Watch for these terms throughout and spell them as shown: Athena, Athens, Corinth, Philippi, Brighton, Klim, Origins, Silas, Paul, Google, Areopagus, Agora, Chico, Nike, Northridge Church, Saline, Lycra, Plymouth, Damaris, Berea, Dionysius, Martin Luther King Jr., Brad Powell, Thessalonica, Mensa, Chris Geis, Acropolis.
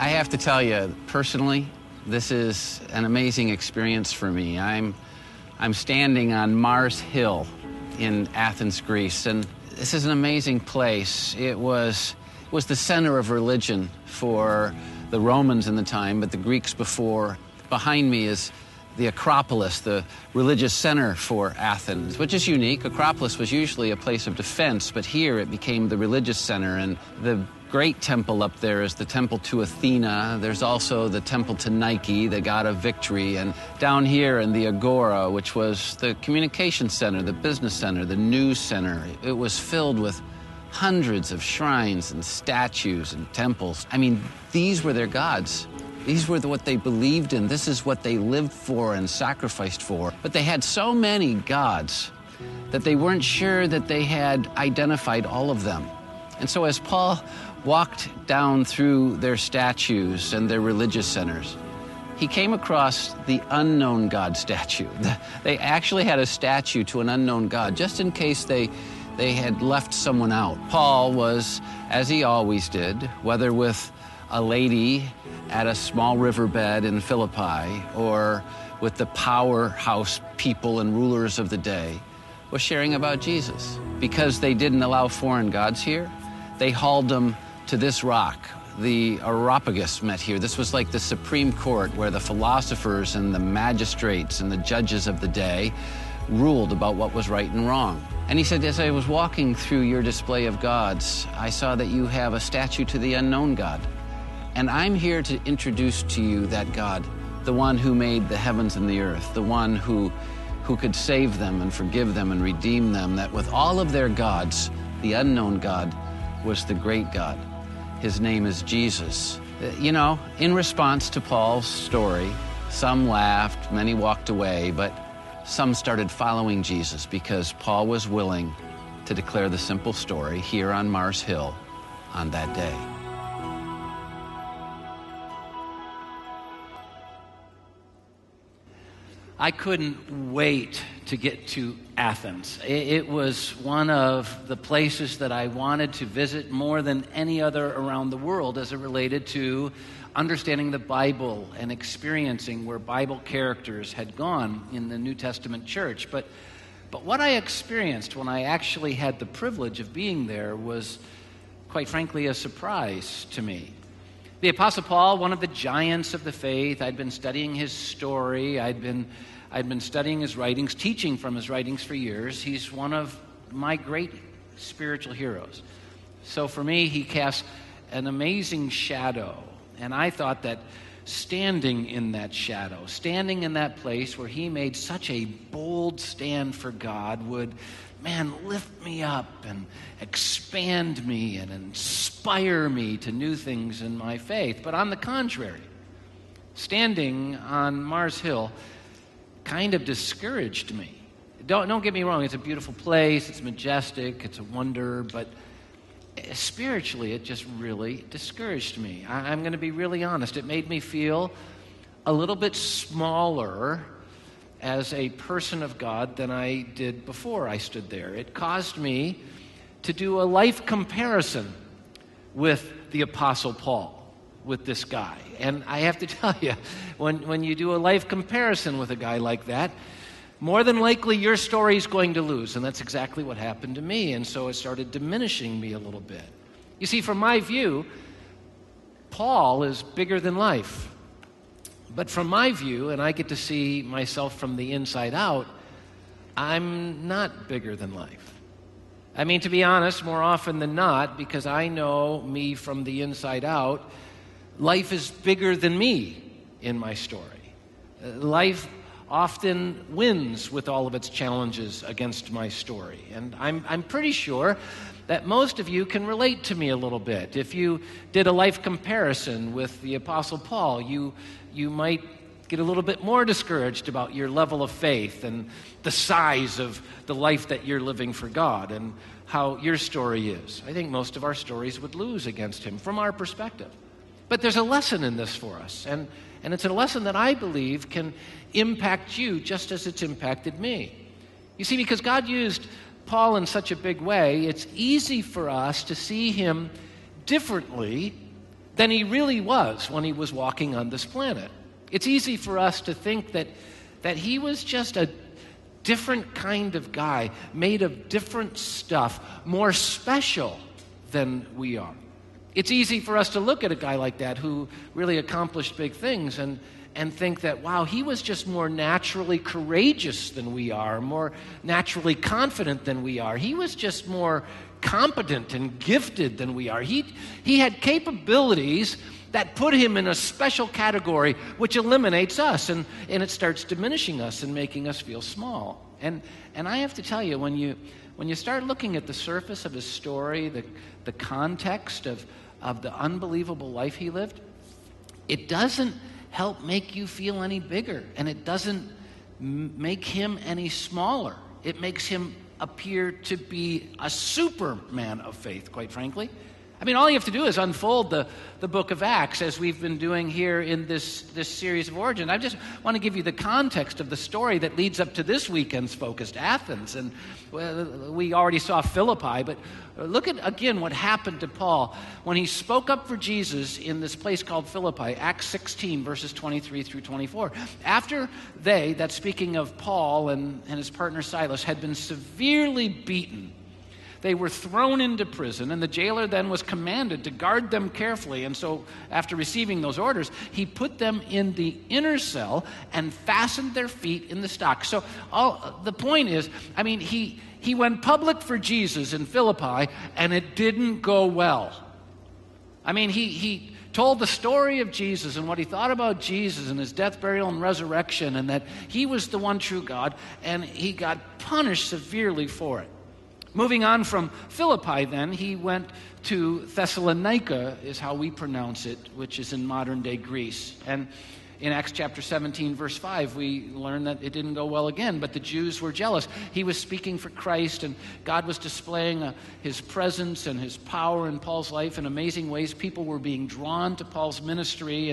I have to tell you, personally, this is an amazing experience for me. I'm standing on Mars Hill in Athens, Greece, and this is an amazing place. It was the center of religion for the Romans in the time, but the Greeks before. Behind me is the Acropolis, the religious center for Athens, which is unique. Acropolis was usually a place of defense, but here it became the religious center, and the great temple up there is the temple to Athena. There's also the temple to Nike, the god of victory, and down here in the Agora, which was the communication center, the business center, the news center, it was filled with hundreds of shrines and statues and temples. I mean, these were their gods. These were what they believed in. This is what they lived for and sacrificed for. But they had so many gods that they weren't sure that they had identified all of them. And so as Paul walked down through their statues and their religious centers, he came across the unknown god statue. They actually had a statue to an unknown god, just in case they had left someone out. Paul was, as he always did, whether with a lady at a small riverbed in Philippi or with the powerhouse people and rulers of the day, was sharing about Jesus. Because they didn't allow foreign gods here, they hauled them to this rock. The Areopagus met here. This was like the Supreme Court where the philosophers and the magistrates and the judges of the day ruled about what was right and wrong. And he said, as I was walking through your display of gods, I saw that you have a statue to the unknown God. And I'm here to introduce to you that God, the one who made the heavens and the earth, the one who could save them and forgive them and redeem them, that with all of their gods, the unknown God was the great God. His name is Jesus. You know, in response to Paul's story, some laughed, many walked away, but some started following Jesus because Paul was willing to declare the simple story here on Mars Hill on that day. I couldn't wait to get to Athens. It was one of the places that I wanted to visit more than any other around the world as it related to understanding the Bible and experiencing where Bible characters had gone in the New Testament church. But what I experienced when I actually had the privilege of being there was, quite frankly, a surprise to me. The Apostle Paul, one of the giants of the faith, I'd been studying his story, I'd been studying his writings, teaching from his writings for years. He's one of my great spiritual heroes. So for me, he casts an amazing shadow, and I thought that standing in that shadow, standing in that place where he made such a bold stand for God would, man, lift me up and expand me and inspire me to new things in my faith. But on the contrary, standing on Mars Hill kind of discouraged me. Don't get me wrong, it's a beautiful place, it's majestic, it's a wonder, but spiritually it just really discouraged me. I'm going to be really honest. It made me feel a little bit smaller as a person of God than I did before I stood there. It caused me to do a life comparison with the Apostle Paul, with this guy. And I have to tell you, when you do a life comparison with a guy like that, more than likely your story's going to lose. And that's exactly what happened to me. And so it started diminishing me a little bit. You see, from my view, Paul is bigger than life. But from my view, and I get to see myself from the inside out, I'm not bigger than life. I mean, to be honest, more often than not, because I know me from the inside out, life is bigger than me in my story. Life often wins with all of its challenges against my story. And I'm pretty sure that most of you can relate to me a little bit. If you did a life comparison with the Apostle Paul, you might get a little bit more discouraged about your level of faith and the size of the life that you're living for God and how your story is. I think most of our stories would lose against him from our perspective. But there's a lesson in this for us, and it's a lesson that I believe can impact you just as it's impacted me. You see, because God used Paul in such a big way, it's easy for us to see him differently than he really was when he was walking on this planet. It's easy for us to think that he was just a different kind of guy, made of different stuff, more special than we are. It's easy for us to look at a guy like that who really accomplished big things and think that, wow, he was just more naturally courageous than we are, more naturally confident than we are. He was just more competent and gifted than we are. He had capabilities that put him in a special category, which eliminates us, and it starts diminishing us and making us feel small. And I have to tell you, when you start looking at the surface of his story, the context of the unbelievable life he lived, it doesn't help make you feel any bigger, and it doesn't make him any smaller. It makes him appear to be a superman of faith, quite frankly. I mean, all you have to do is unfold the book of Acts, as we've been doing here in this series of Origins. I just want to give you the context of the story that leads up to this weekend's focused Athens. And we already saw Philippi, but look at, again, what happened to Paul when he spoke up for Jesus in this place called Philippi, Acts 16, verses 23 through 24. After they, that's speaking of Paul and his partner Silas, had been severely beaten, they were thrown into prison, and the jailer then was commanded to guard them carefully. And so after receiving those orders, he put them in the inner cell and fastened their feet in the stocks. So the point is, I mean, he went public for Jesus in Philippi, and it didn't go well. I mean, he told the story of Jesus and what he thought about Jesus and his death, burial, and resurrection, and that he was the one true God, and he got punished severely for it. Moving on from Philippi then, he went to Thessalonica, is how we pronounce it, which is in modern-day Greece. And in Acts chapter 17, verse 5, we learn that it didn't go well again, but the Jews were jealous. He was speaking for Christ, and God was displaying his presence and his power in Paul's life in amazing ways. People were being drawn to Paul's ministry,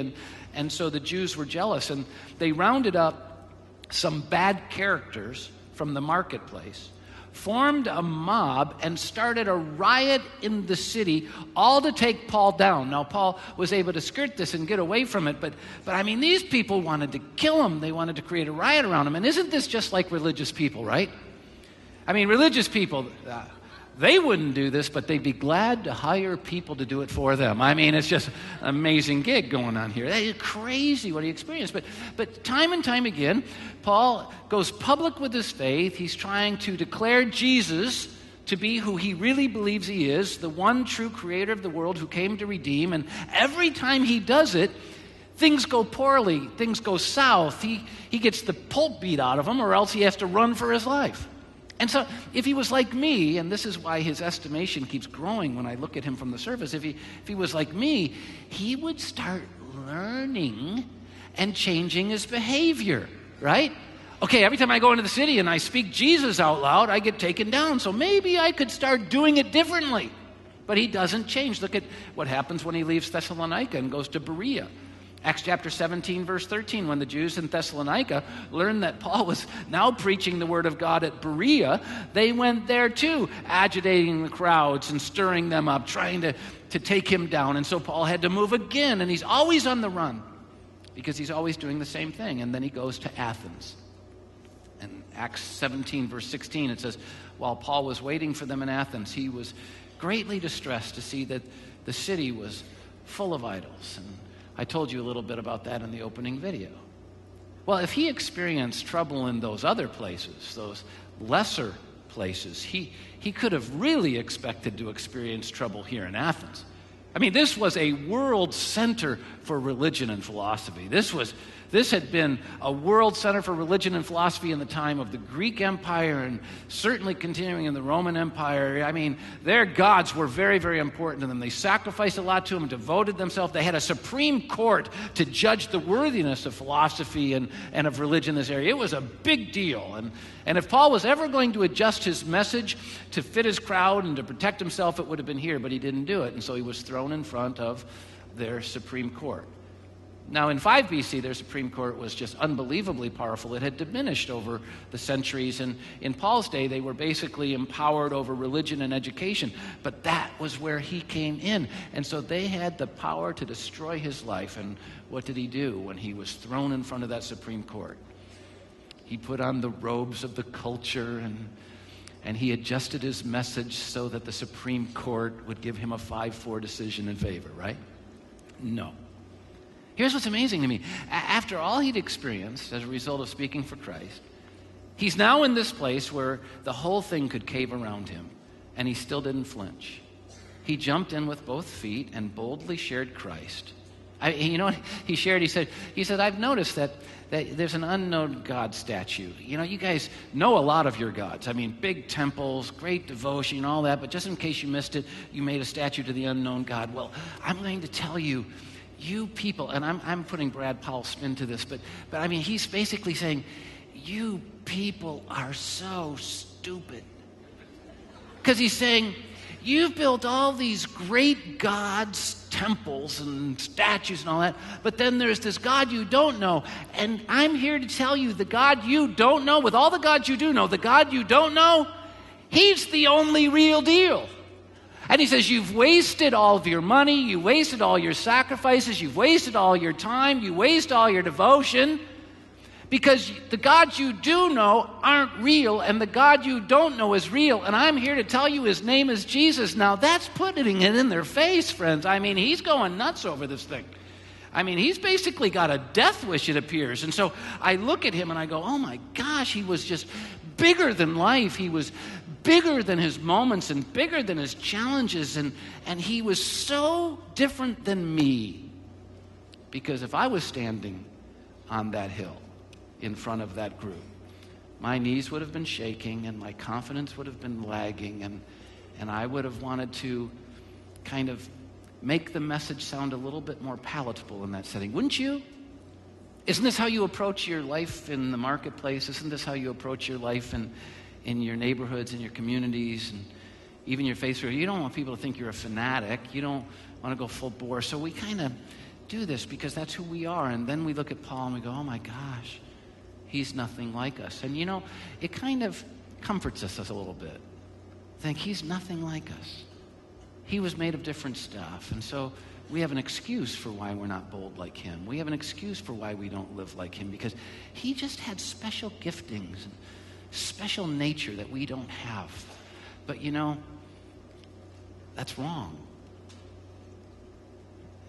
and so the Jews were jealous. And they rounded up some bad characters from the marketplace, formed a mob, and started a riot in the city, all to take Paul down. Now, Paul was able to skirt this and get away from it, but I mean, these people wanted to kill him. They wanted to create a riot around him. And isn't this just like religious people, right? I mean, religious people, they wouldn't do this, but they'd be glad to hire people to do it for them. I mean, it's just an amazing gig going on here. That is crazy what he experienced. But time and time again, Paul goes public with his faith. He's trying to declare Jesus to be who he really believes he is, the one true creator of the world who came to redeem. And every time he does it, things go poorly. Things go south. He gets the pulp beat out of him, or else he has to run for his life. And so if he was like me, and this is why his estimation keeps growing when I look at him from the surface, if he was like me, he would start learning and changing his behavior, right? Okay, every time I go into the city and I speak Jesus out loud, I get taken down. So maybe I could start doing it differently. But he doesn't change. Look at what happens when he leaves Thessalonica and goes to Berea. Acts chapter 17, verse 13, when the Jews in Thessalonica learned that Paul was now preaching the word of God at Berea, they went there too, agitating the crowds and stirring them up, trying to take him down. And so Paul had to move again, and he's always on the run because he's always doing the same thing. And then he goes to Athens. And Acts 17, verse 16, it says, while Paul was waiting for them in Athens, he was greatly distressed to see that the city was full of idols. And I told you a little bit about that in the opening video. Well, if he experienced trouble in those other places, those lesser places, he could have really expected to experience trouble here in Athens. I mean, this was a world center for religion and philosophy. This had been a world center for religion and philosophy in the time of the Greek Empire and certainly continuing in the Roman Empire. I mean, their gods were very, very important to them. They sacrificed a lot to them, devoted themselves. They had a supreme court to judge the worthiness of philosophy and of religion in this area. It was a big deal. And if Paul was ever going to adjust his message to fit his crowd and to protect himself, it would have been here, but he didn't do it. And so he was thrown in front of their supreme court. Now, in 5 BC, their Supreme Court was just unbelievably powerful. It had diminished over the centuries. And in Paul's day, they were basically empowered over religion and education. But that was where he came in. And so they had the power to destroy his life. And what did he do when he was thrown in front of that Supreme Court? He put on the robes of the culture and he adjusted his message so that the Supreme Court would give him a 5-4 decision in favor, right? No. Here's what's amazing to me. After all he'd experienced as a result of speaking for Christ, he's now in this place where the whole thing could cave around him, and he still didn't flinch. He jumped in with both feet and boldly shared Christ. You know what he shared? He said, I've noticed that there's an unknown God statue. You know, you guys know a lot of your gods. I mean, big temples, great devotion, all that. But just in case you missed it, you made a statue to the unknown God. Well, I'm going to tell you, you people, and I'm putting Brad Powell spin to this, but I mean, he's basically saying, you people are so stupid. Because he's saying, you've built all these great gods, temples and statues and all that, but then there's this God you don't know, and I'm here to tell you the God you don't know, with all the gods you do know, the God you don't know, he's the only real deal. And he says, you've wasted all of your money, you wasted all your sacrifices, you've wasted all your time, you waste all your devotion, because the gods you do know aren't real, and the God you don't know is real, and I'm here to tell you his name is Jesus. Now, that's putting it in their face, friends. I mean, he's going nuts over this thing. I mean, he's basically got a death wish, it appears. And so I look at him and I go, oh my gosh, he was just bigger than life. He was bigger than his moments and bigger than his challenges, and he was so different than me. Because if I was standing on that hill in front of that group, my knees would have been shaking and my confidence would have been lagging, and I would have wanted to kind of make the message sound a little bit more palatable in that setting. Wouldn't you? Isn't this how you approach your life in the marketplace? Isn't this how you approach your life in your neighborhoods, in your communities, and even your faith? You don't want people to think you're a fanatic. You don't want to go full bore. So we kind of do this because that's who we are. And then we look at Paul and we go, oh my gosh, he's nothing like us. And you know, it kind of comforts us a little bit. Think he's nothing like us. He was made of different stuff. And so we have an excuse for why we're not bold like him. We have an excuse for why we don't live like him, because he just had special giftings and special nature that we don't have. But you know, that's wrong.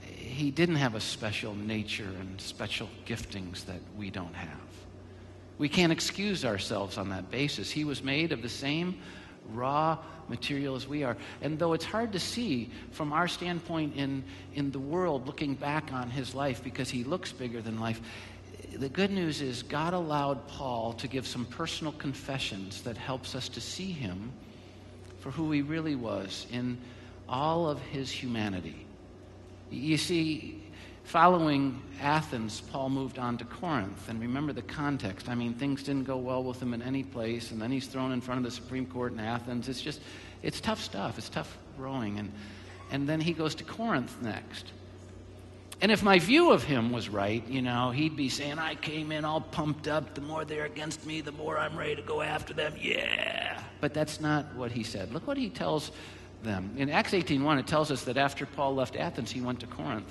He didn't have a special nature and special giftings that we don't have. We can't excuse ourselves on that basis. He was made of the same raw material as we are. And though it's hard to see from our standpoint in the world, looking back on his life, because he looks bigger than life, the good news is God allowed Paul to give some personal confessions that helps us to see him for who he really was in all of his humanity. You see, following Athens, Paul moved on to Corinth, and remember the context. I mean, things didn't go well with him in any place, and then he's thrown in front of the Supreme Court in Athens. It's just, it's tough stuff. It's tough rowing, and then he goes to Corinth next. And if my view of him was right, you know, he'd be saying, I came in all pumped up. The more they're against me, the more I'm ready to go after them. Yeah. But that's not what he said. Look what he tells them. In Acts 18:1, it tells us that after Paul left Athens, he went to Corinth.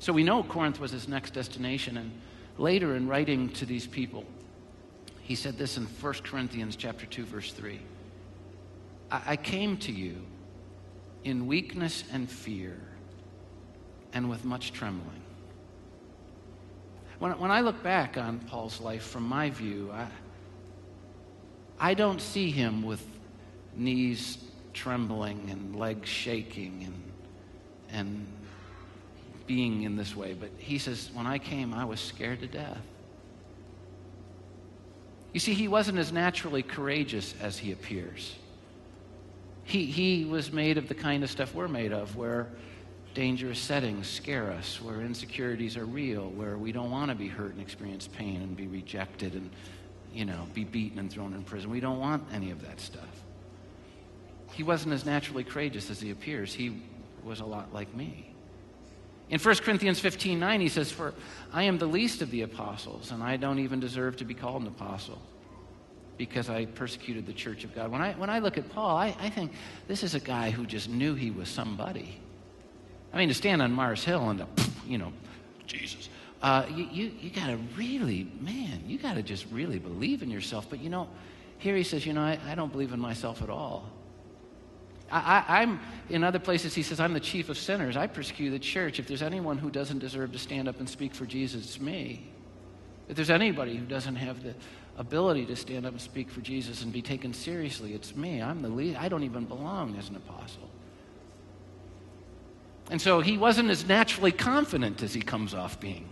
So we know Corinth was his next destination. And later in writing to these people, he said this in 1 Corinthians chapter 2, verse 3. I came to you in weakness and fear, and with much trembling. When I look back on Paul's life from my view, I don't see him with knees trembling and legs shaking and being in this way. But he says, when I came, I was scared to death. You see, he wasn't as naturally courageous as he appears. He was made of the kind of stuff we're made of, where dangerous settings scare us, where insecurities are real, where we don't want to be hurt and experience pain and be rejected and, you know, be beaten and thrown in prison. We don't want any of that stuff. He wasn't as naturally courageous as he appears. He was a lot like me. In 1 Corinthians 15:9, he says, "For I am the least of the apostles, and I don't even deserve to be called an apostle, because I persecuted the church of God." When I look at Paul, I think this is a guy who just knew he was somebody. I mean, to stand on Mars Hill and to, you know, Jesus. You got to really, man, you got to just really believe in yourself. But, you know, here he says, you know, I don't believe in myself at all. I'm in other places, he says, I'm the chief of sinners. I persecute the church. If there's anyone who doesn't deserve to stand up and speak for Jesus, it's me. If there's anybody who doesn't have the ability to stand up and speak for Jesus and be taken seriously, it's me. I'm the lead. I don't even belong as an apostle. And so he wasn't as naturally confident as he comes off being.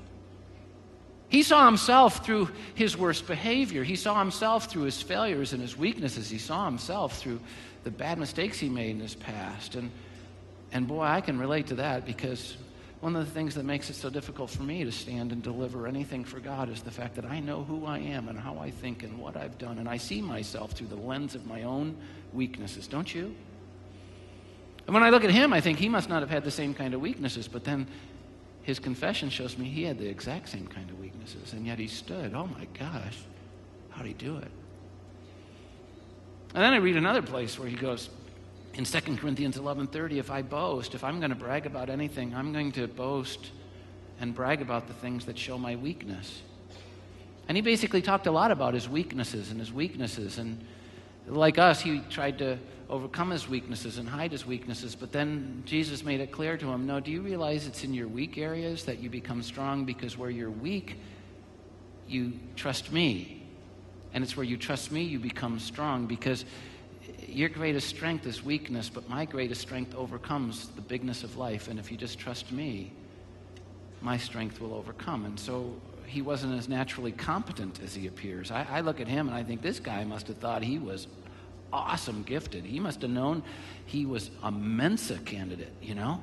He saw himself through his worst behavior. He saw himself through his failures and his weaknesses. He saw himself through the bad mistakes he made in his past. And boy, I can relate to that, because one of the things that makes it so difficult for me to stand and deliver anything for God is the fact that I know who I am and how I think and what I've done. And I see myself through the lens of my own weaknesses. Don't you? And when I look at him, I think he must not have had the same kind of weaknesses. But then his confession shows me he had the exact same kind of weaknesses, and yet he stood. Oh my gosh, how'd he do it? And then I read another place where he goes, in 2 Corinthians 11:30, if I boast, if I'm going to brag about anything, I'm going to boast and brag about the things that show my weakness. And he basically talked a lot about his weaknesses and his weaknesses. And like us, he tried to overcome his weaknesses and hide his weaknesses. But then Jesus made it clear to him, no, do you realize it's in your weak areas that you become strong? Because where you're weak, you trust me. And it's where you trust me, you become strong. Because your greatest strength is weakness, but my greatest strength overcomes the bigness of life. And if you just trust me, my strength will overcome. And so he wasn't as naturally competent as he appears. I look at him and I think this guy must have thought he was awesome gifted. He must have known he was a Mensa candidate, you know?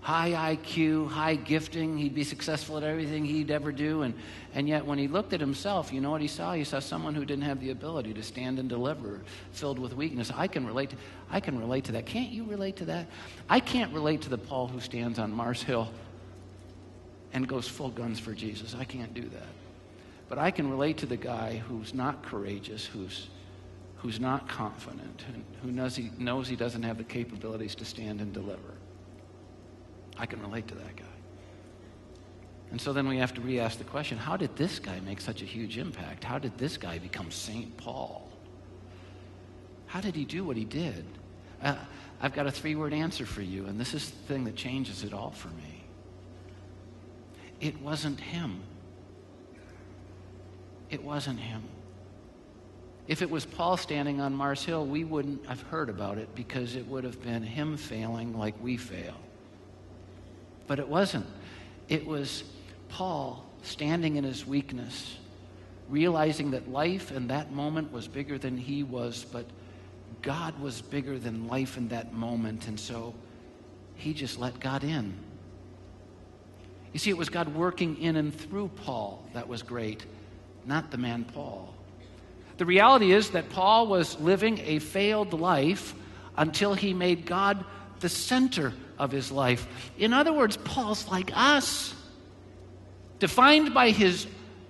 High IQ, high gifting. He'd be successful at everything he'd ever do. And yet when he looked at himself, you know what he saw? He saw someone who didn't have the ability to stand and deliver, filled with weakness. I can relate to that. Can't you relate to that? I can't relate to the Paul who stands on Mars Hill and goes full guns for Jesus. I can't do that. But I can relate to the guy who's not courageous, who's not confident, and who knows he doesn't have the capabilities to stand and deliver. I can relate to that guy. And so then we have to re-ask the question, how did this guy make such a huge impact? How did this guy become St. Paul? How did he do what he did? I've got a 3-word answer for you, and this is the thing that changes it all for me. It wasn't him. It wasn't him. If it was Paul standing on Mars Hill, we wouldn't have heard about it, because it would have been him failing like we fail. But it wasn't. It was Paul standing in his weakness, realizing that life in that moment was bigger than he was, but God was bigger than life in that moment, and so he just let God in. You see, it was God working in and through Paul that was great, not the man Paul. The reality is that Paul was living a failed life until he made God the center of his life. In other words, Paul's like us. Defined by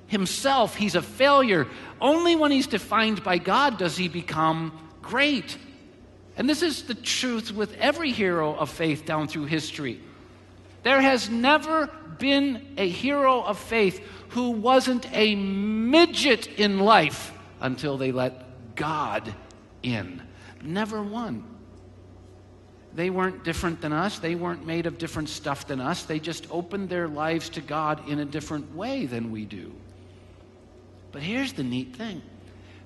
himself, he's a failure. Only when he's defined by God does he become great. And this is the truth with every hero of faith down through history. There has never been a hero of faith who wasn't a midget in life until they let God in. Never one. They weren't different than us. They weren't made of different stuff than us. They just opened their lives to God in a different way than we do. But here's the neat thing.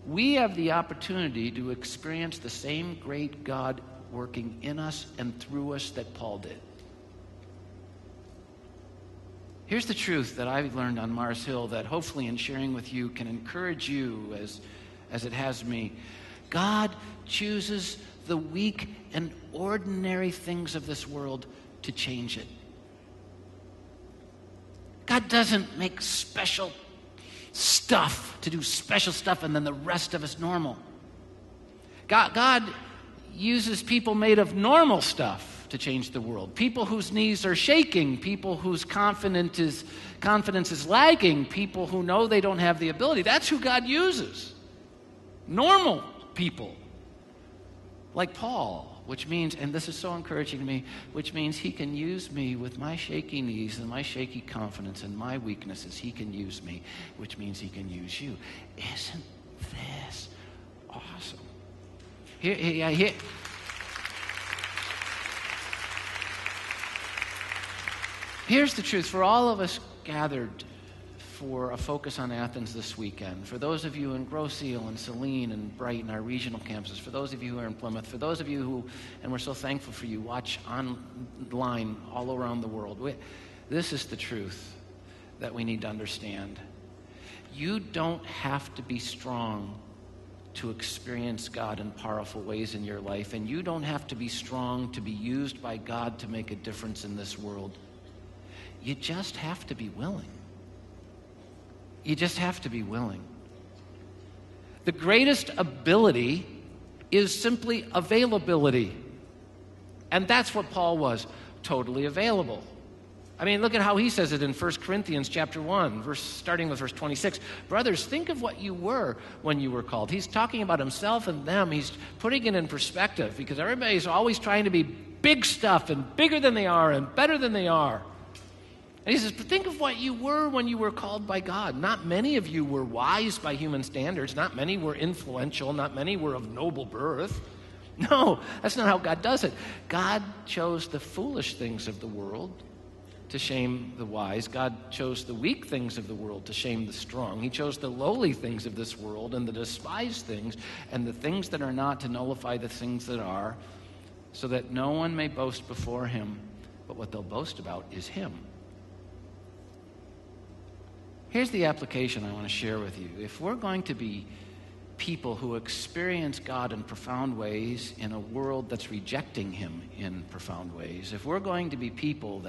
We have the opportunity to experience the same great God working in us and through us that Paul did. Here's the truth that I've learned on Mars Hill that hopefully in sharing with you can encourage you as it has me. God chooses the weak and ordinary things of this world to change it. God doesn't make special stuff to do special stuff and then the rest of us normal. God uses people made of normal stuff to change the world. People whose knees are shaking, people whose confidence is lagging, people who know they don't have the ability. That's who God uses. Normal people. Like Paul, which means, and this is so encouraging to me, which means he can use me with my shaky knees and my shaky confidence and my weaknesses. He can use me, which means he can use you. Isn't this awesome? Here. Here's the truth. For all of us gathered for a focus on Athens this weekend, for those of you in Grosse Ile and Saline and Brighton, our regional campuses, for those of you who are in Plymouth, for those of you who, and we're so thankful for you, watch online all around the world, this is the truth that we need to understand. You don't have to be strong to experience God in powerful ways in your life, and you don't have to be strong to be used by God to make a difference in this world. You just have to be willing. You just have to be willing. The greatest ability is simply availability. And that's what Paul was, totally available. I mean, look at how he says it in 1 Corinthians chapter 1, starting with verse 26. Brothers, think of what you were when you were called. He's talking about himself and them. He's putting it in perspective because everybody's always trying to be big stuff and bigger than they are and better than they are. And he says, but think of what you were when you were called by God. Not many of you were wise by human standards. Not many were influential. Not many were of noble birth. No, that's not how God does it. God chose the foolish things of the world to shame the wise. God chose the weak things of the world to shame the strong. He chose the lowly things of this world and the despised things and the things that are not to nullify the things that are, so that no one may boast before him, but what they'll boast about is him. Here's the application I want to share with you. If we're going to be people who experience God in profound ways in a world that's rejecting him in profound ways, if we're going to be people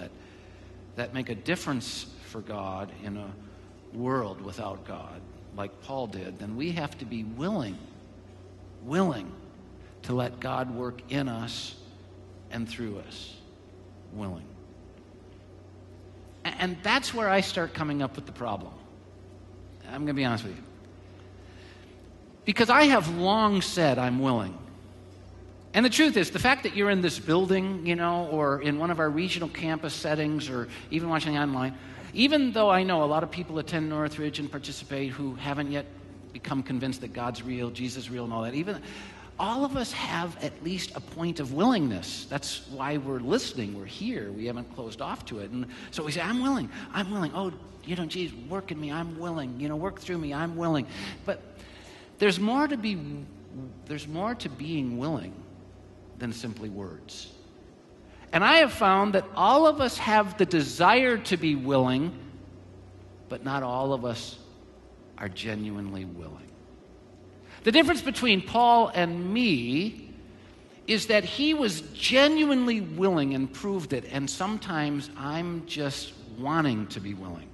that make a difference for God in a world without God, like Paul did, then we have to be willing to let God work in us and through us. Willing. And that's where I start coming up with the problem. I'm going to be honest with you. Because I have long said I'm willing. And the truth is, the fact that you're in this building, or in one of our regional campus settings, or even watching online, even though I know a lot of people attend Northridge and participate who haven't yet become convinced that God's real, Jesus is real, and all that, even all of us have at least a point of willingness. That's why we're listening. We're here. We haven't closed off to it. And so we say, I'm willing. I'm willing. Oh, geez, work in me. I'm willing. Work through me. I'm willing. But there's more to being willing than simply words. And I have found that all of us have the desire to be willing, but not all of us are genuinely willing. The difference between Paul and me is that he was genuinely willing and proved it, and sometimes I'm just wanting to be willing.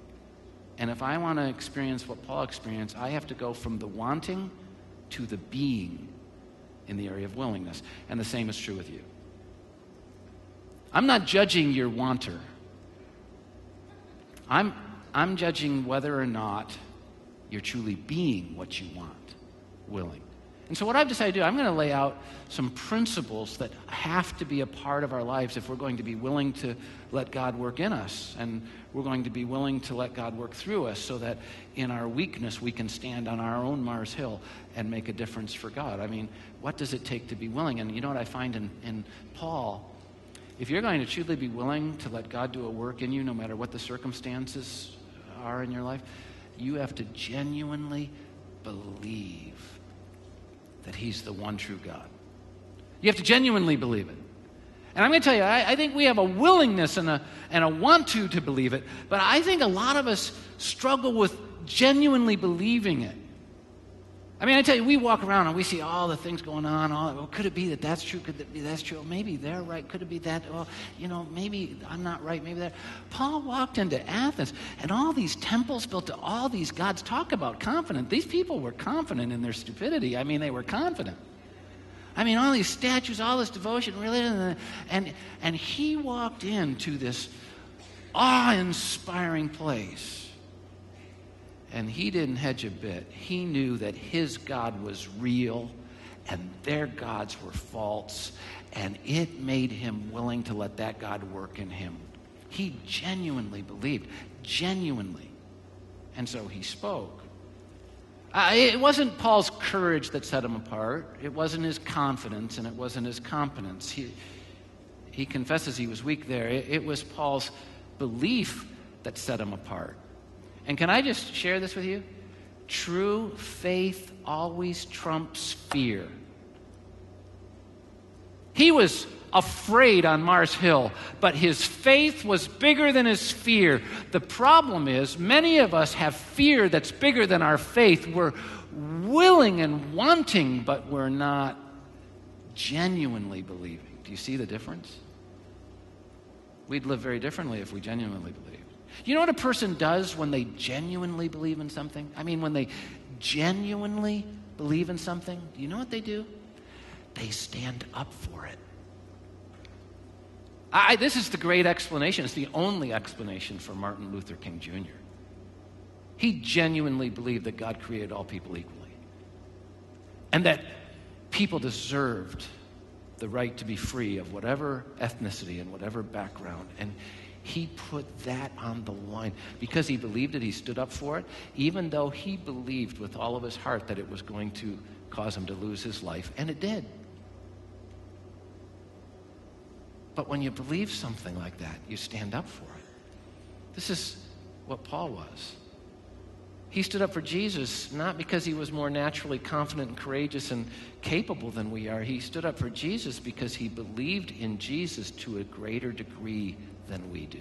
And if I want to experience what Paul experienced, I have to go from the wanting to the being in the area of willingness. And the same is true with you. I'm not judging your wanter. I'm judging whether or not you're truly being what you want. Willing. And so what I've decided to do, I'm going to lay out some principles that have to be a part of our lives if we're going to be willing to let God work in us, and we're going to be willing to let God work through us, so that in our weakness we can stand on our own Mars Hill and make a difference for God. I mean, what does it take to be willing? And you know what I find in Paul? If you're going to truly be willing to let God do a work in you, no matter what the circumstances are in your life, you have to genuinely believe that he's the one true God. You have to genuinely believe it. And I'm going to tell you, I think we have a willingness and a want to believe it, but I think a lot of us struggle with genuinely believing it. I mean, I tell you, we walk around and we see all the things going on. Well, could it be that that's true? Could it be that's true? Maybe they're right. Could it be that? Well, maybe I'm not right. Maybe that. Paul walked into Athens, and all these temples built to all these gods. Talk about confident. These people were confident in their stupidity. I mean, they were confident. I mean, all these statues, all this devotion, religion, and he walked into this awe-inspiring place. And he didn't hedge a bit. He knew that his God was real and their gods were false, and it made him willing to let that God work in him. He genuinely believed, genuinely. And so he spoke. It wasn't Paul's courage that set him apart. It wasn't his confidence, and it wasn't his competence. He confesses he was weak there. It was Paul's belief that set him apart. And can I just share this with you? True faith always trumps fear. He was afraid on Mars Hill, but his faith was bigger than his fear. The problem is, many of us have fear that's bigger than our faith. We're willing and wanting, but we're not genuinely believing. Do you see the difference? We'd live very differently if we genuinely believed. You know what a person does when they genuinely believe in something? I mean, when they genuinely believe in something, you know what they do? They stand up for it. This is the great explanation. It's the only explanation for Martin Luther King Jr. He genuinely believed that God created all people equally and that people deserved the right to be free of whatever ethnicity and whatever background. And he put that on the line. Because he believed it, he stood up for it, even though he believed with all of his heart that it was going to cause him to lose his life, and it did. But when you believe something like that, you stand up for it. This is what Paul was. He stood up for Jesus not because he was more naturally confident and courageous and capable than we are. He stood up for Jesus because he believed in Jesus to a greater degree than we do.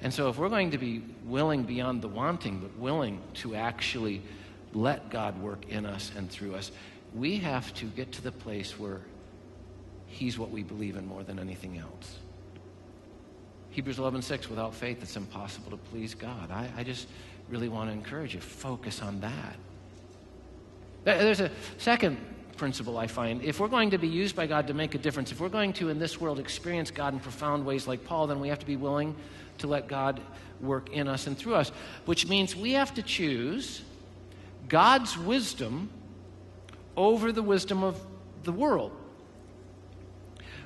And so if we're going to be willing beyond the wanting, but willing to actually let God work in us and through us, we have to get to the place where he's what we believe in more than anything else. Hebrews 11:6, without faith, it's impossible to please God. I just really want to encourage you, focus on that. There's a second principle I find. If we're going to be used by God to make a difference, if we're going to, in this world, experience God in profound ways like Paul, then we have to be willing to let God work in us and through us, which means we have to choose God's wisdom over the wisdom of the world.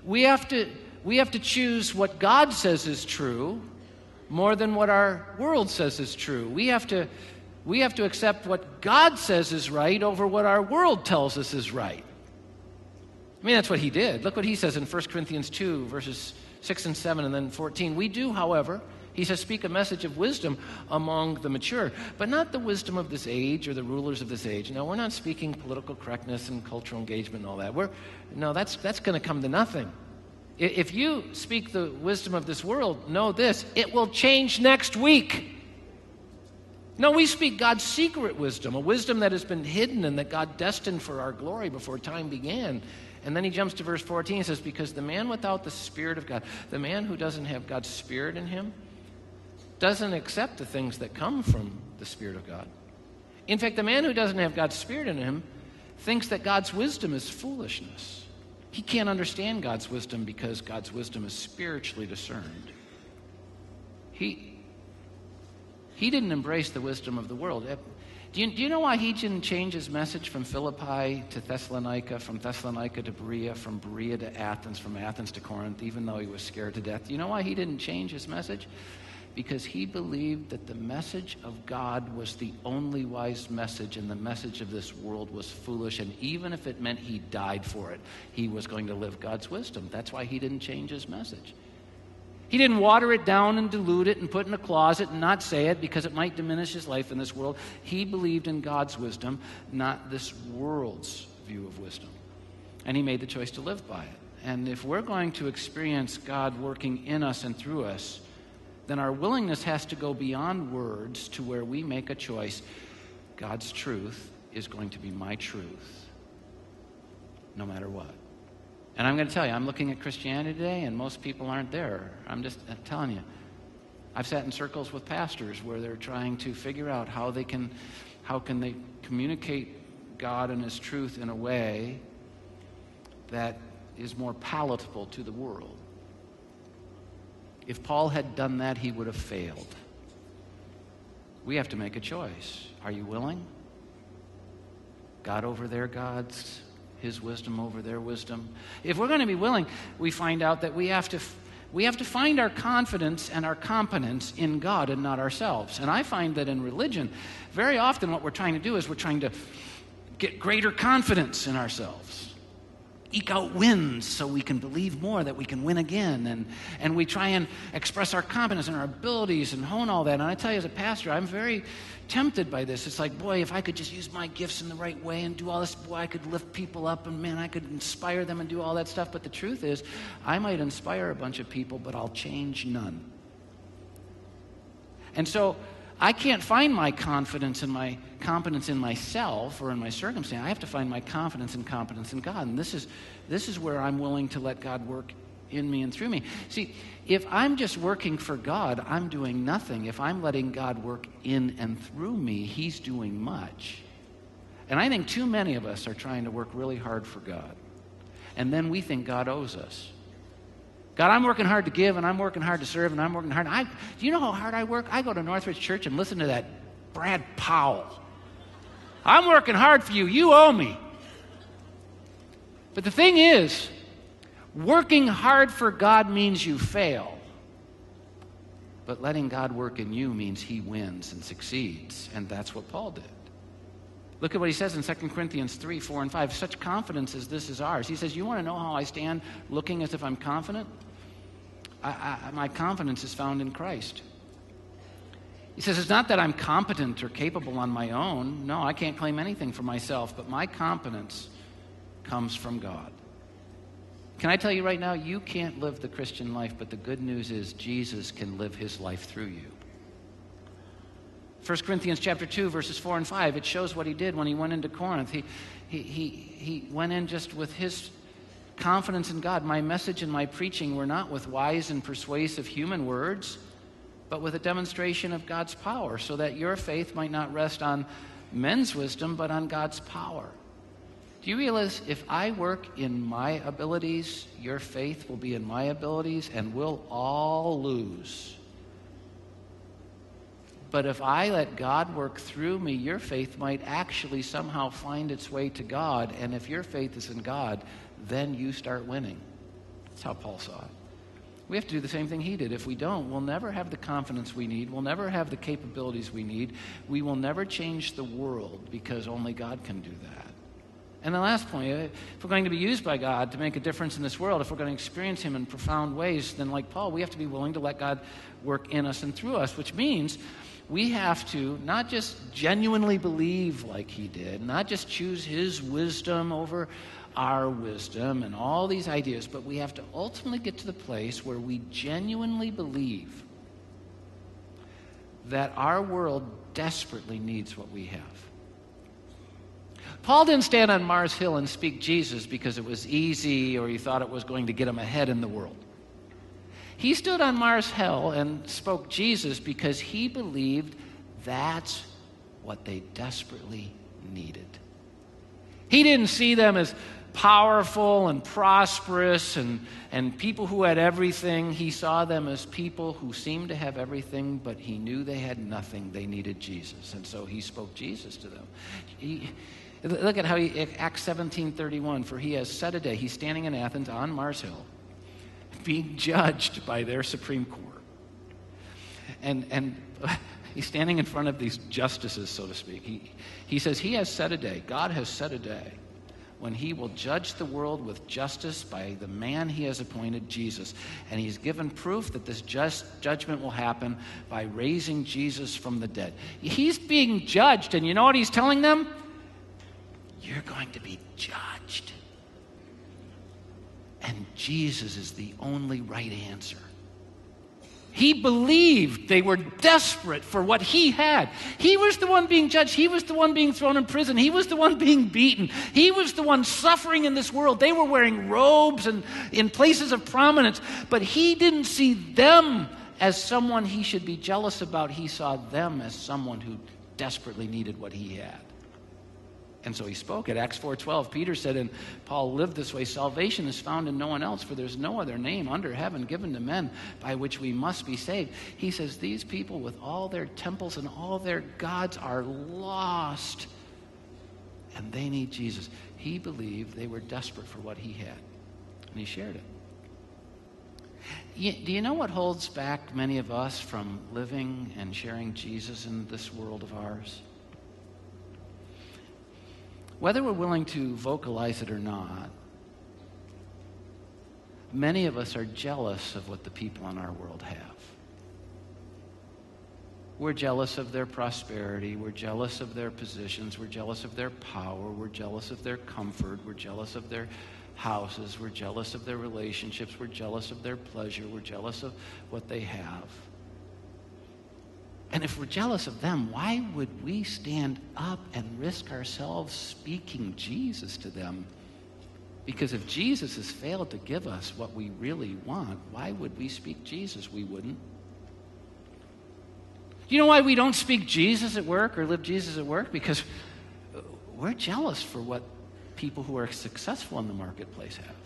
We have to choose what God says is true more than what our world says is true. We have to accept what God says is right over what our world tells us is right. I mean, that's what he did. Look what he says in 1 Corinthians 2, verses 6 and 7, and then 14. We do, however, he says, speak a message of wisdom among the mature, but not the wisdom of this age or the rulers of this age. No, we're not speaking political correctness and cultural engagement and all that. That's going to come to nothing. If you speak the wisdom of this world, know this, it will change next week. No, we speak God's secret wisdom, a wisdom that has been hidden and that God destined for our glory before time began. And then he jumps to verse 14 and says, because the man without the Spirit of God, the man who doesn't have God's Spirit in him, doesn't accept the things that come from the Spirit of God. In fact, the man who doesn't have God's Spirit in him thinks that God's wisdom is foolishness. He can't understand God's wisdom because God's wisdom is spiritually discerned. He didn't embrace the wisdom of the world. Do you know why he didn't change his message from Philippi to Thessalonica, from Thessalonica to Berea, from Berea to Athens, from Athens to Corinth, even though he was scared to death? Do you know why he didn't change his message? Because he believed that the message of God was the only wise message and the message of this world was foolish, and even if it meant he died for it, he was going to live God's wisdom. That's why he didn't change his message. He didn't water it down and dilute it and put it in a closet and not say it because it might diminish his life in this world. He believed in God's wisdom, not this world's view of wisdom. And he made the choice to live by it. And if we're going to experience God working in us and through us, then our willingness has to go beyond words to where we make a choice. God's truth is going to be my truth, no matter what. And I'm going to tell you, I'm looking at Christianity today, and most people aren't there. I'm just telling you. I've sat in circles with pastors where they're trying to figure out how they can communicate God and his truth in a way that is more palatable to the world. If Paul had done that, he would have failed. We have to make a choice. Are you willing? God over their gods, his wisdom over their wisdom. If we're going to be willing, we find out that we have to find our confidence and our competence in God and not ourselves. And I find that in religion, very often what we're trying to do is we're trying to get greater confidence in ourselves. Eke out wins so we can believe more that we can win again. And we try and express our competence and our abilities and hone all that. And I tell you, as a pastor, I'm very tempted by this. It's like, boy, if I could just use my gifts in the right way and do all this, boy, I could lift people up and, man, I could inspire them and do all that stuff. But the truth is, I might inspire a bunch of people, but I'll change none. And so I can't find my confidence and my competence in myself or in my circumstance. I have to find my confidence and competence in God. And this is where I'm willing to let God work in me and through me. See, if I'm just working for God, I'm doing nothing. If I'm letting God work in and through me, he's doing much. And I think too many of us are trying to work really hard for God. And then we think God owes us. God, I'm working hard to give, and I'm working hard to serve, and I'm working hard. Do you know how hard I work? I go to Northridge Church and listen to that Brad Powell. I'm working hard for you. You owe me. But the thing is, working hard for God means you fail. But letting God work in you means he wins and succeeds, and that's what Paul did. Look at what he says in 2 Corinthians 3, 4, and 5. Such confidence as this is ours. He says, you want to know how I stand looking as if I'm confident? My confidence is found in Christ. He says, it's not that I'm competent or capable on my own. No, I can't claim anything for myself, but my competence comes from God. Can I tell you right now, you can't live the Christian life, but the good news is Jesus can live his life through you. 1 Corinthians chapter 2, verses 4 and 5, it shows what he did when he went into Corinth. He went in just with his confidence in God. My message and my preaching were not with wise and persuasive human words, but with a demonstration of God's power, so that your faith might not rest on men's wisdom, but on God's power. Do you realize if I work in my abilities, your faith will be in my abilities, and we'll all lose. But if I let God work through me, your faith might actually somehow find its way to God. And if your faith is in God, then you start winning. That's how Paul saw it. We have to do the same thing he did. If we don't, we'll never have the confidence we need. We'll never have the capabilities we need. We will never change the world because only God can do that. And the last point, if we're going to be used by God to make a difference in this world, if we're going to experience him in profound ways, then like Paul, we have to be willing to let God work in us and through us, which means we have to not just genuinely believe like he did, not just choose his wisdom over our wisdom and all these ideas, but we have to ultimately get to the place where we genuinely believe that our world desperately needs what we have. Paul didn't stand on Mars Hill and speak Jesus because it was easy or he thought it was going to get him ahead in the world. He stood on Mars Hill and spoke Jesus because he believed that's what they desperately needed. He didn't see them as powerful and prosperous and people who had everything. He saw them as people who seemed to have everything, but he knew they had nothing. They needed Jesus, and so he spoke Jesus to them. Look at how Acts 17:31, for he has set a day. He's standing in Athens on Mars Hill, being judged by their Supreme Court. And he's standing in front of these justices, so to speak. He says, he has set a day, God has set a day, when he will judge the world with justice by the man he has appointed, Jesus. And he's given proof that this just judgment will happen by raising Jesus from the dead. He's being judged, and you know what he's telling them? You're going to be judged. And Jesus is the only right answer. He believed they were desperate for what he had. He was the one being judged. He was the one being thrown in prison. He was the one being beaten. He was the one suffering in this world. They were wearing robes and in places of prominence. But he didn't see them as someone he should be jealous about. He saw them as someone who desperately needed what he had. And so he spoke it. Acts 4:12, Peter said, and Paul lived this way, salvation is found in no one else, for there's no other name under heaven given to men by which we must be saved. He says, these people with all their temples and all their gods are lost, and they need Jesus. He believed they were desperate for what he had, and he shared it. Do you know what holds back many of us from living and sharing Jesus in this world of ours? Whether we're willing to vocalize it or not, many of us are jealous of what the people in our world have. We're jealous of their prosperity. We're jealous of their positions. We're jealous of their power. We're jealous of their comfort. We're jealous of their houses. We're jealous of their relationships. We're jealous of their pleasure. We're jealous of what they have. And if we're jealous of them, why would we stand up and risk ourselves speaking Jesus to them? Because if Jesus has failed to give us what we really want, why would we speak Jesus? We wouldn't. You know why we don't speak Jesus at work or live Jesus at work? Because we're jealous for what people who are successful in the marketplace have.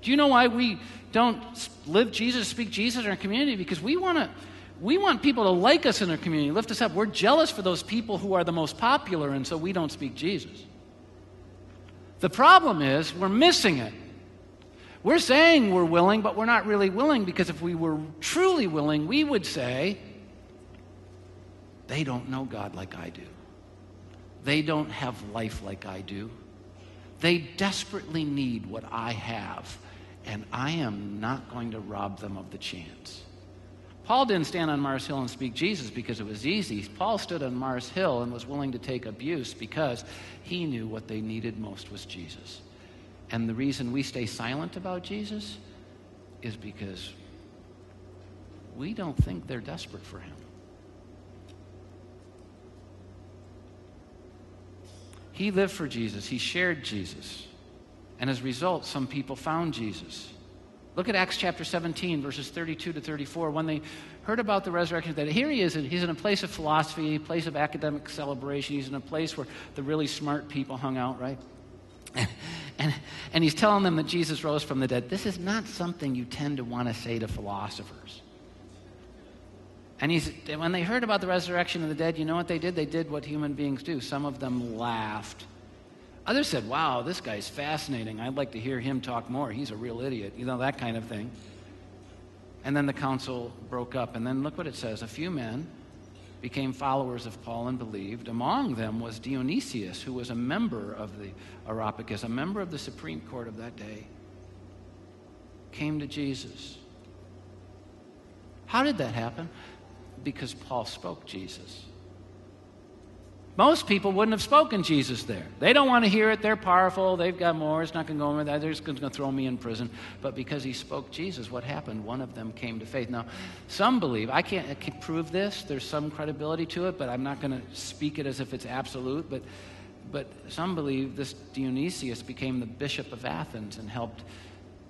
Do you know why we don't live Jesus, speak Jesus in our community? Because we want people to like us in our community, lift us up. We're jealous for those people who are the most popular, and so we don't speak Jesus. The problem is we're missing it. We're saying we're willing, but we're not really willing, because if we were truly willing, we would say, they don't know God like I do. They don't have life like I do. They desperately need what I have, and I am not going to rob them of the chance. Paul didn't stand on Mars Hill and speak Jesus because it was easy. Paul stood on Mars Hill and was willing to take abuse because he knew what they needed most was Jesus. And the reason we stay silent about Jesus is because we don't think they're desperate for him. He lived for Jesus. He shared Jesus. And as a result, some people found Jesus. Look at Acts chapter 17, verses 32 to 34. When they heard about the resurrection, that here he is. He's in a place of philosophy, a place of academic celebration. He's in a place where the really smart people hung out, right? And he's telling them that Jesus rose from the dead. This is not something you tend to want to say to philosophers. And when they heard about the resurrection of the dead, you know what they did? They did what human beings do. Some of them laughed. Others said, wow, this guy's fascinating. I'd like to hear him talk more. He's a real idiot. You know, that kind of thing. And then the council broke up. And then look what it says. A few men became followers of Paul and believed. Among them was Dionysius, who was a member of the Areopagus, a member of the Supreme Court of that day, came to Jesus. How did that happen? Because Paul spoke Jesus. Most people wouldn't have spoken Jesus there. They don't want to hear it. They're powerful. They've got more. It's not going to go over that. They're just going to throw me in prison. But because he spoke Jesus, what happened? One of them came to faith. Now, some believe. I can't prove this. There's some credibility to it, but I'm not going to speak it as if it's absolute. But some believe this Dionysius became the bishop of Athens and helped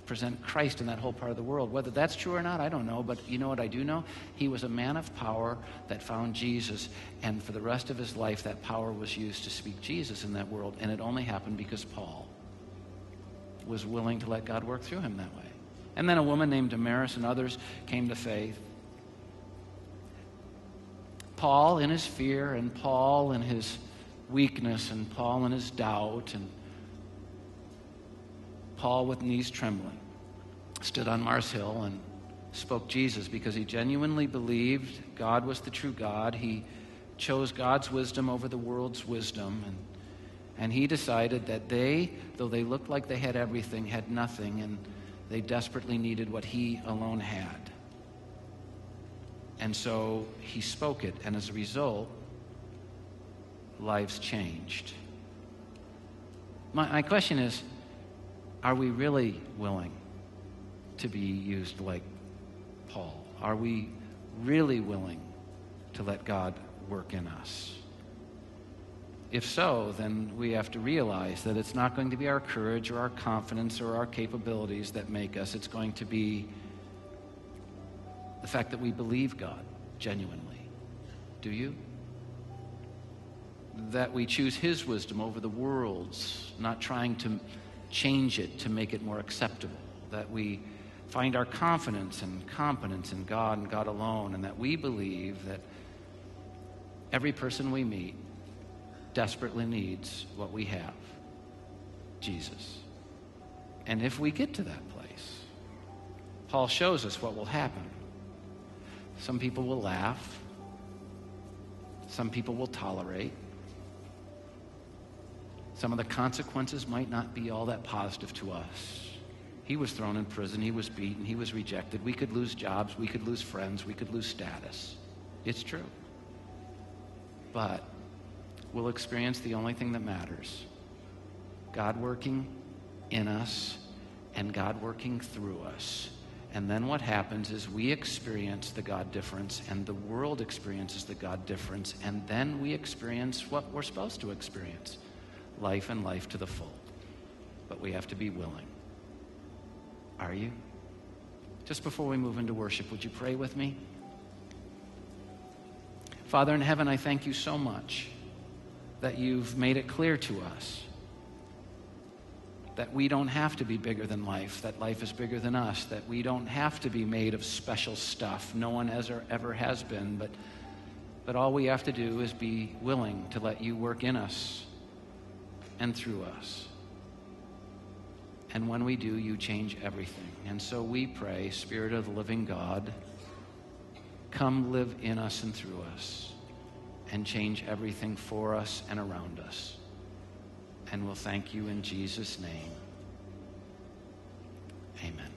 present Christ in that whole part of the world. Whether that's true or not, I don't know, but you know what I do know? He was a man of power that found Jesus, and for the rest of his life, that power was used to speak Jesus in that world, and it only happened because Paul was willing to let God work through him that way. And then a woman named Damaris and others came to faith. Paul in his fear, and Paul in his weakness, and Paul in his doubt, and Paul, with knees trembling, stood on Mars Hill and spoke Jesus because he genuinely believed God was the true God. He chose God's wisdom over the world's wisdom, and he decided that they, though they looked like they had everything, had nothing, and they desperately needed what he alone had. And so he spoke it, and as a result, lives changed. My question is, are we really willing to be used like Paul? Are we really willing to let God work in us? If so, then we have to realize that it's not going to be our courage or our confidence or our capabilities that make us. It's going to be the fact that we believe God genuinely. Do you? that we choose his wisdom over the world's, not trying to change it to make it more acceptable, that we find our confidence and competence in God and God alone, and that we believe that every person we meet desperately needs what we have, Jesus. And if we get to that place, Paul shows us what will happen. Some people will laugh. Some people will tolerate. Some of the consequences might not be all that positive to us. He was thrown in prison. He was beaten. He was rejected. We could lose jobs. We could lose friends. We could lose status. It's true. But we'll experience the only thing that matters: God working in us and God working through us. And then what happens is we experience the God difference, and the world experiences the God difference, and then we experience what we're supposed to experience: life and life to the full. But we have to be willing. Are you? Just before we move into worship, would you pray with me? Father in heaven, I thank you so much that you've made it clear to us that we don't have to be bigger than life, that life is bigger than us, that we don't have to be made of special stuff. No one has or ever has been, but all we have to do is be willing to let you work in us and through us. And when we do, you change everything. And so we pray, Spirit of the living God, come live in us and through us and change everything for us and around us. And we'll thank you in Jesus' name. Amen.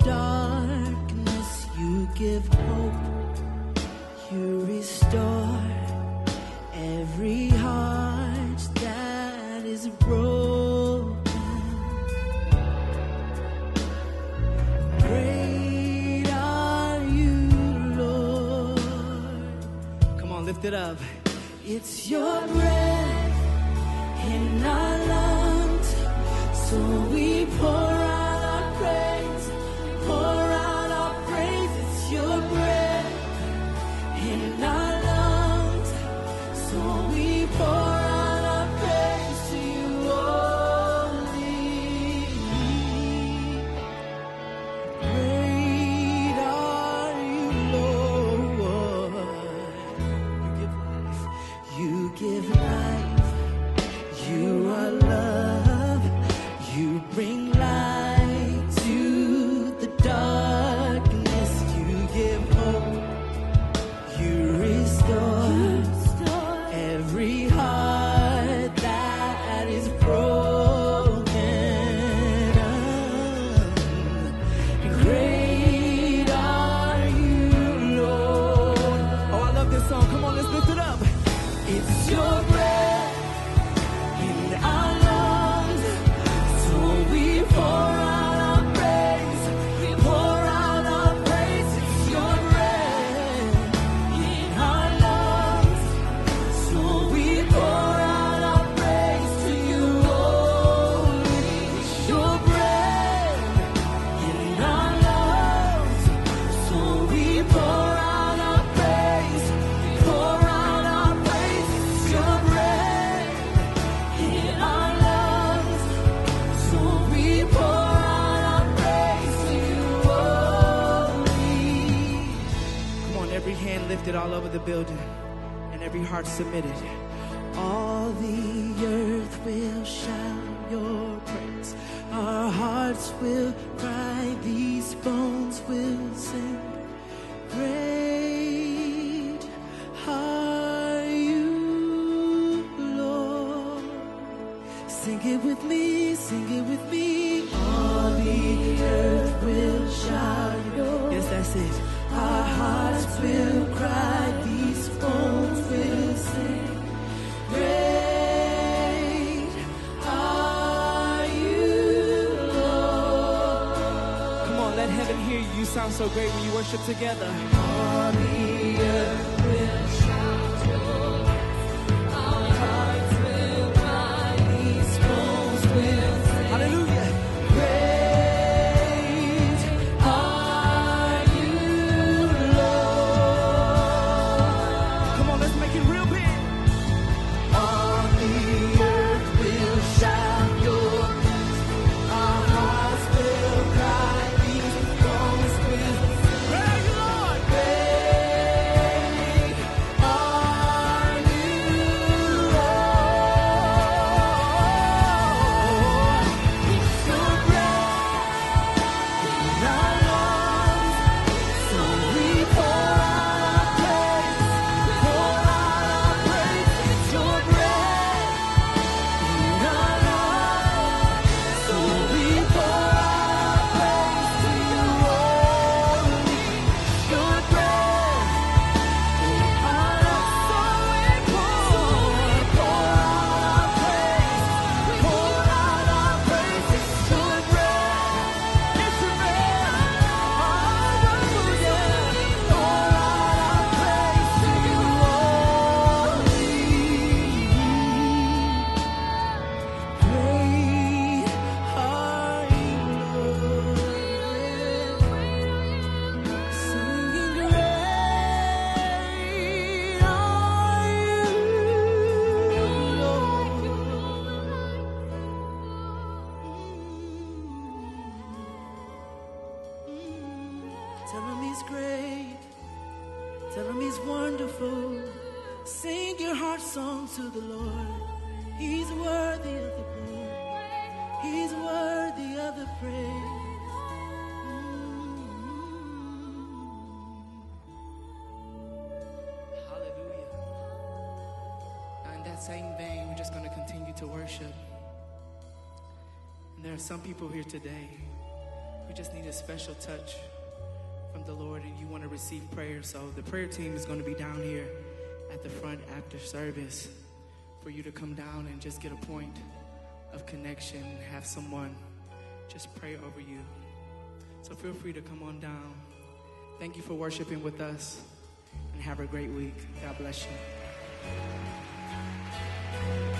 darkness, you give hope, you restore every heart that is broken. Great are you, Lord. Come on, lift it up. It's your breath in our lungs, so we pour out our praise, pour out our praise. It's your breath in our lungs, so we pour out our praise to you only. Great are you, Lord. You give life, you are love, you bring light to the darkness, you give hope, you restore every heart that is broken. Great are you, Lord. Oh, I love this song. Come on, let's lift it up. It's your breath in our lungs, so we pour out our praise, we pour out our praise. It's your breath in our lungs, so we pour out our praise to you only. It's your breath in our lungs, so we pour out our praise, we pour out our praise. It's your breath in our lungs, so we pour out our praise to you only. Come on, every hand lifted all over the building and every heart submitted. All the earth will shout your praise. Our hearts will cry, these bones will sing. Great are you, Lord. Sing it with me, sing it with me. All the earth will shout your. Yes, that's it. Our hearts will cry, these bones will sing. Great are you, Lord. Come on, let heaven hear you. You sound so great when you worship together. All the earth will shout your praise. Our hearts will cry, these bones will sing. Hallelujah. Great are you, Lord. Come on, let's make it real big. All the earth will shout your praise. Our hearts will cry, these bones will sing. Great are you, Lord. Great are you, Lord. It's your breath in our lungs, so we pour out our praise, pour out our praise. It's your breath in our lungs, so we pour out our praise to you only. Your breath in our lungs, so we pour out our praise, pour out our praise. It's your breath, it's your breath. Hallelujah. Pour out our praise to you only. Great are you, Lord. Singing, great are you, Lord. Tell him he's great. Tell him he's wonderful. Sing your heart song to the Lord. He's worthy of the glory. He's worthy of the praise. Hallelujah. Now, in that same vein, we're just going to continue to worship. And there are some people here today We just need a special touch from the Lord, and you want to receive prayer. So the prayer team is going to be down here at the front after service for you to come down and just get a point of connection and have someone just pray over you. So feel free to come on down. Thank you for worshiping with us, and have a great week. God bless you.